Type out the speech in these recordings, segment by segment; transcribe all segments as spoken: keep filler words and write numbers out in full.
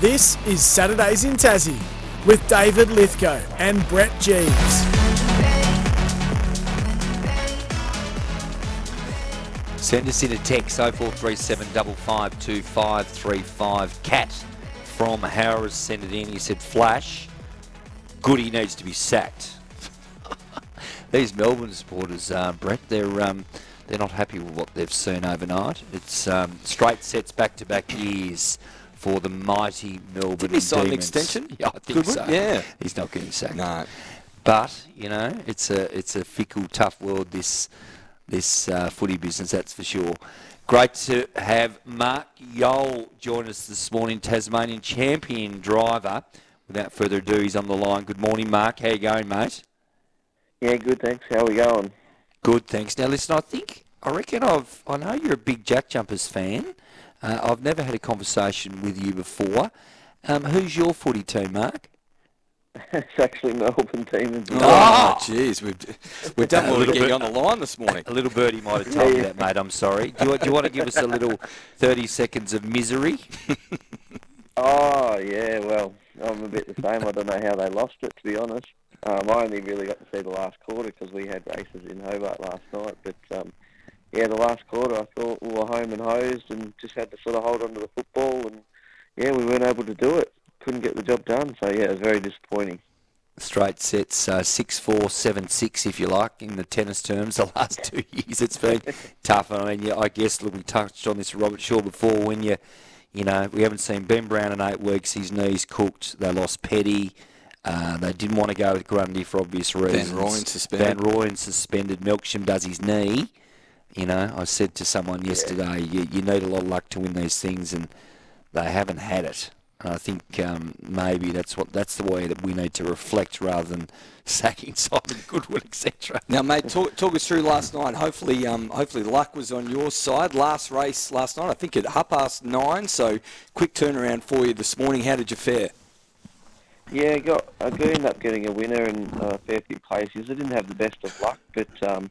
This is Saturdays in Tassie with David Lithgow and Brett Jeeves. Send us in a text oh four three seven five five two five three five. Cat from Howrah sent it in. He said, Flash, Goody needs to be sacked. These Melbourne supporters, uh, Brett, they're um, they're not happy with what they've seen overnight. It's um, straight sets back-to-back years for the mighty Melbourne Demons. Did he sign an extension? Yeah, I think Goodwin? so. Yeah. He's not getting sacked. No. But, you know, it's a it's a fickle, tough world, this this uh, footy business, that's for sure. Great to have Mark Yole join us this morning, Tasmanian champion driver. Without further ado, he's on the line. Good morning, Mark. How you going, mate? Yeah, good, thanks. How are we going? Good, thanks. Now, listen, I think, I reckon I've, I know you're a big Jack Jumpers fan. Uh, I've never had a conversation with you before. Um, who's your footy team, Mark? It's actually Melbourne Demons. Oh, jeez. Oh, we've, we've done a little bit on the line this morning. A little birdie might have told yeah. you that, mate. I'm sorry. Do you, do you want to give us a little thirty seconds of misery? Oh, yeah, well, I'm a bit the same. I don't know how they lost it, to be honest. Um, I only really got to see the last quarter because we had races in Hobart last night, but... Um, Yeah, the last quarter I thought we were home and hosed and just had to sort of hold on to the football and, yeah, we weren't able to do it. Couldn't get the job done. So, yeah, it was very disappointing. Straight sets, uh, six four, seven six, if you like, in the tennis terms. The last two years it's been tough. And I mean, yeah, I guess look, we touched on this with Robert Shaw before when you, you know, we haven't seen Ben Brown in eight weeks. His knees cooked. They lost Petty. Uh, they didn't want to go with Grundy for obvious reasons. Van Rooyen suspended. Van Rooyen suspended. Milksham does his knee. You know, I said to someone yesterday, yeah. you, you need a lot of luck to win these things, and they haven't had it. And I think um, maybe that's what that's the way that we need to reflect rather than sacking Simon Goodwin, et cetera. Now, mate, talk, talk us through last night. Hopefully, um, hopefully luck was on your side. Last race last night, I think at half past nine, so quick turnaround for you this morning. How did you fare? Yeah, got, I do end up getting a winner in a fair few places. I didn't have the best of luck, but um,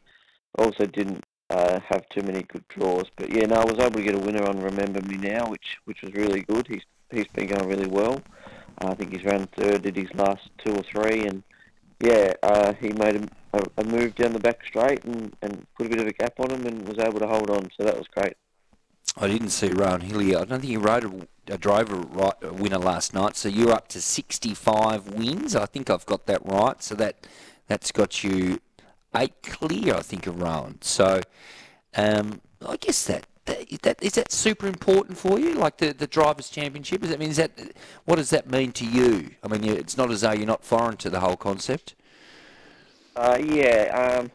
also didn't. Uh, have too many good draws, but yeah, no, I was able to get a winner on Remember Me Now, which which was really good. He's he's been going really well. Uh, I think he's ran third at his last two or three, and yeah, uh, he made a, a move down the back straight and, and put a bit of a gap on him and was able to hold on. So that was great. I didn't see Rohan Hillier. I don't think he rode a, a driver right, a winner last night. So you're up to sixty-five wins. I think I've got that right. So that that's got you eight clear, I think, of Rowan. So, um, I guess that, that that is that super important for you, like the, the Drivers Championship. Is that, I mean, is that what does that mean to you? I mean, it's not as though you're not foreign to the whole concept. Uh, yeah, um,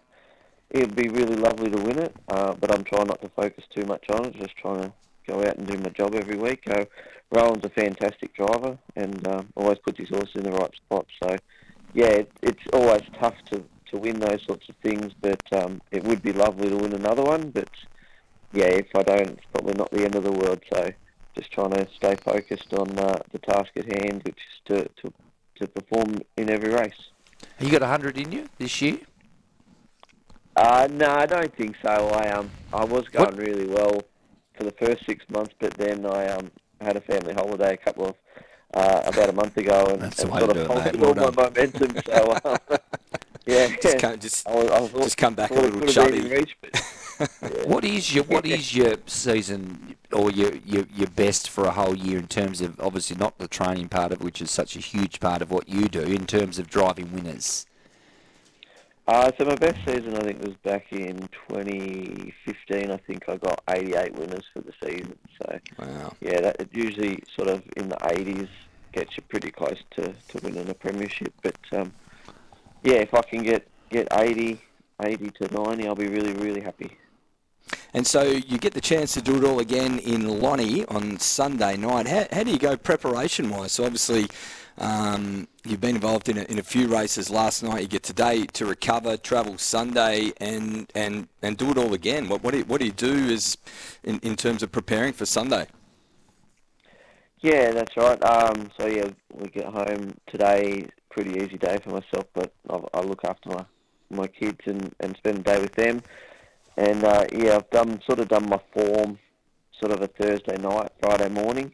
it'd be really lovely to win it, uh, but I'm trying not to focus too much on it. Just trying to go out and do my job every week. So, Rowan's a fantastic driver and um, always puts his horse in the right spot. So, yeah, it, it's always tough to. to win those sorts of things, but um, it would be lovely to win another one, but yeah, if I don't, it's probably not the end of the world, so just trying to stay focused on uh, the task at hand, which is to, to, to perform in every race. Have you got one hundred in you this year? Uh, no, I don't think so. I um, I was going what? really well for the first six months, but then I um had a family holiday a couple of, uh, about a month ago, and, and sort of halted all my momentum, so... Um, Yeah, just come, just, I was, I was, just come back a little chubby. Reach, yeah. What is your What is your season or your, your your best for a whole year in terms of obviously not the training part of it, which is such a huge part of what you do in terms of driving winners? Uh, so my best season I think was back in twenty fifteen. I think I got eighty-eight winners for the season. So wow. yeah, that it usually sort of in the eighties gets you pretty close to, to winning a premiership, but. Um, Yeah, if I can get, get eighty, eighty to ninety, I'll be really, really happy. And so you get the chance to do it all again in Lonnie on Sunday night. How, how do you go preparation-wise? So obviously um, you've been involved in a, in a few races last night. You get today to recover, travel Sunday, and and, and do it all again. What what do you, what do, you do is in, in terms of preparing for Sunday? Yeah, that's right. Um, so, yeah, we get home today. Pretty easy day for myself, but I, I look after my, my kids and, and spend the day with them. And, uh, yeah, I've done sort of done my form sort of a Thursday night, Friday morning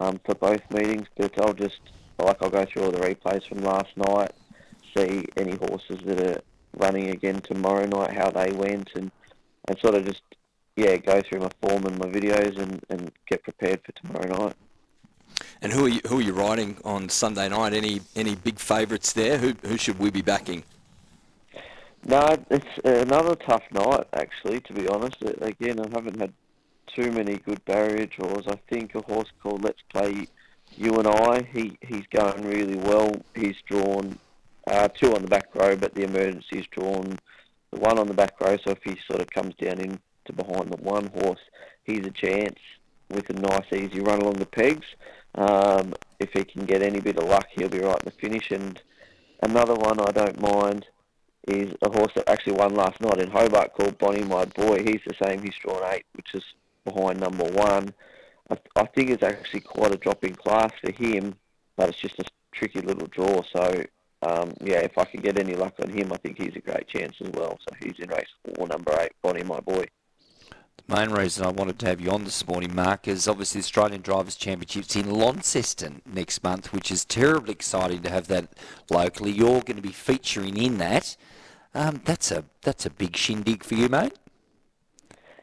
um, for both meetings, but I'll just, like, I'll go through all the replays from last night, see any horses that are running again tomorrow night, how they went, and, and sort of just, yeah, go through my form and my videos and, and get prepared for tomorrow night. And who are you, who are you riding on Sunday night? Any any big favourites there? Who who should we be backing? No, it's another tough night, actually, to be honest. Again, I haven't had too many good barrier draws. I think a horse called Let's Play You and I, he, he's going really well. He's drawn uh, two on the back row, but the emergency's drawn the one on the back row, so if he sort of comes down in to behind the one horse, he's a chance with a nice, easy run along the pegs. Um, if he can get any bit of luck, he'll be right in the finish. And another one I don't mind is a horse that actually won last night in Hobart called Bonnie, My Boy. He's the same. He's drawn eight, which is behind number one. I, th- I think it's actually quite a drop in class for him, but it's just a tricky little draw. So, um, yeah, if I can get any luck on him, I think he's a great chance as well. So he's in race four, number eight, Bonnie, My Boy. The main reason I wanted to have you on this morning, Mark, is obviously the Australian Drivers Championship's in Launceston next month, which is terribly exciting to have that locally. You're going to be featuring in that. Um, that's a that's a big shindig for you, mate.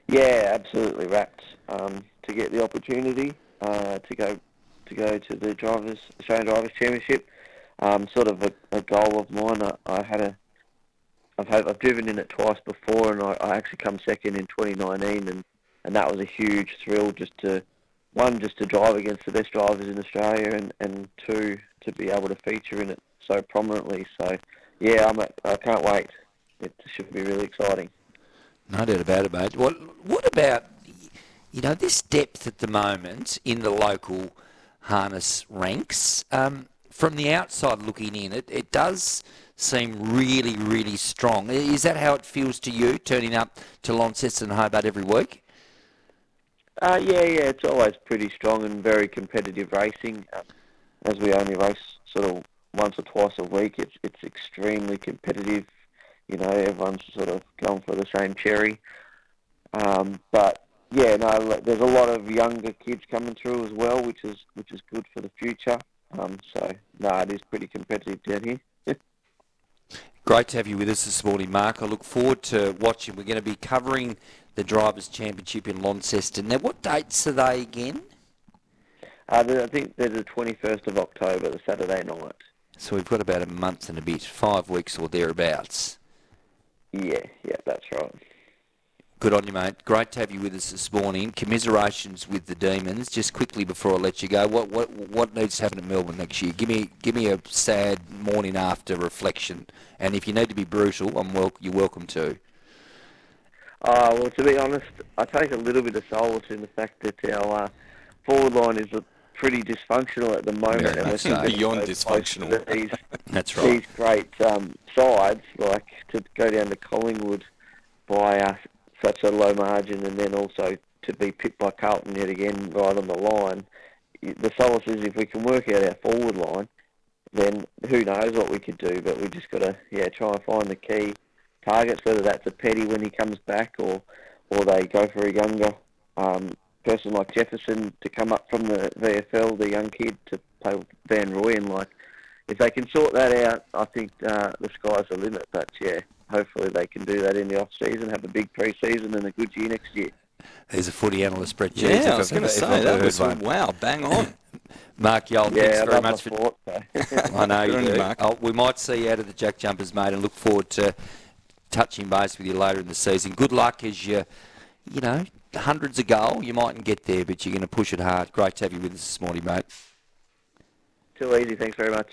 Yeah, absolutely wrapped um, to get the opportunity uh, to go to go to the Drivers Australian Drivers Championship. Um, sort of a, a goal of mine. I, I had a I've, had, I've driven in it twice before, and I, I actually come second in twenty nineteen, and, and that was a huge thrill just to, one, just to drive against the best drivers in Australia, and, and two, to be able to feature in it so prominently. So, yeah, I'm a, I can't wait. It should be really exciting. No doubt about it, mate. What, what about, you know, this depth at the moment in the local harness ranks? Um, from the outside looking in, it, it does seem really, really strong. Is that how it feels to you, turning up to Launceston and Hobart every week? Uh, yeah, yeah, it's always pretty strong and very competitive racing. Um, as we only race sort of once or twice a week, it's it's extremely competitive. You know, everyone's sort of going for the same cherry. Um, but, yeah, no, there's a lot of younger kids coming through as well, which is which is good for the future. Um, so, no, it is pretty competitive down here. Great to have you with us this morning, Mark. I look forward to watching. We're going to be covering the Drivers' Championship in Launceston. Now, what dates are they again? Uh, I think they're the twenty-first of October, the Saturday night. So we've got about a month and a bit, five weeks or thereabouts. Yeah, yeah, that's right. Good on you, mate. Great to have you with us this morning. Commiserations with the Demons. Just quickly before I let you go, what what what needs to happen at Melbourne next year? Give me give me a sad morning after reflection. And if you need to be brutal, I'm wel- you're welcome to. Uh, well, to be honest, I take a little bit of solace in the fact that our uh, forward line is pretty dysfunctional at the moment. Yeah, and I beyond dysfunctional. These, that's right. These great um, sides, like to go down to Collingwood by us, uh, such a low margin, and then also to be pipped by Carlton yet again right on the line. The solace is if we can work out our forward line, then who knows what we could do, but we just got to yeah try and find the key targets, whether that's a Petty when he comes back or or they go for a younger um, person like Jefferson to come up from the V F L, the young kid, to play with Van Rooyen. Like, if they can sort that out, I think uh, the sky's the limit, but yeah. Hopefully they can do that in the off-season, have a big pre-season and a good year next year. There's a footy analyst, Brett Hughes. Yeah, I was going to say, that was, one. wow, bang on. Mark Yole, yeah, thanks I very much. for. Fort, so. I know you do. Mark. Oh, we might see you out of the Jack Jumpers, mate, and look forward to touching base with you later in the season. Good luck as you, you know, hundreds of goal. You mightn't get there, but you're going to push it hard. Great to have you with us this morning, mate. Too easy, thanks very much.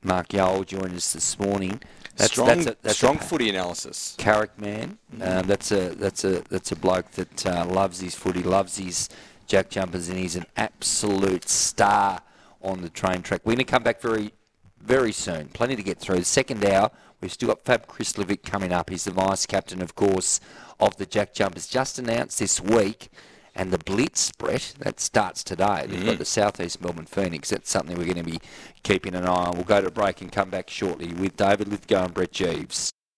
Mark Yole joined us this morning. That's, strong, that's a, that's strong a, footy analysis. Carrick man. Mm. Um, that's a that's a that's a bloke that uh, loves his footy, loves his Jack Jumpers, and he's an absolute star on the train track. We're going to come back very, very soon. Plenty to get through. The second hour, we've still got Fab Chris Levick coming up. He's the vice captain, of course, of the Jack Jumpers. Just announced this week. And the Blitz, Brett, that starts today. They've mm-hmm. got the South East Melbourne Phoenix. That's something we're going to be keeping an eye on. We'll go to break and come back shortly with David Lithgow and Brett Jeeves.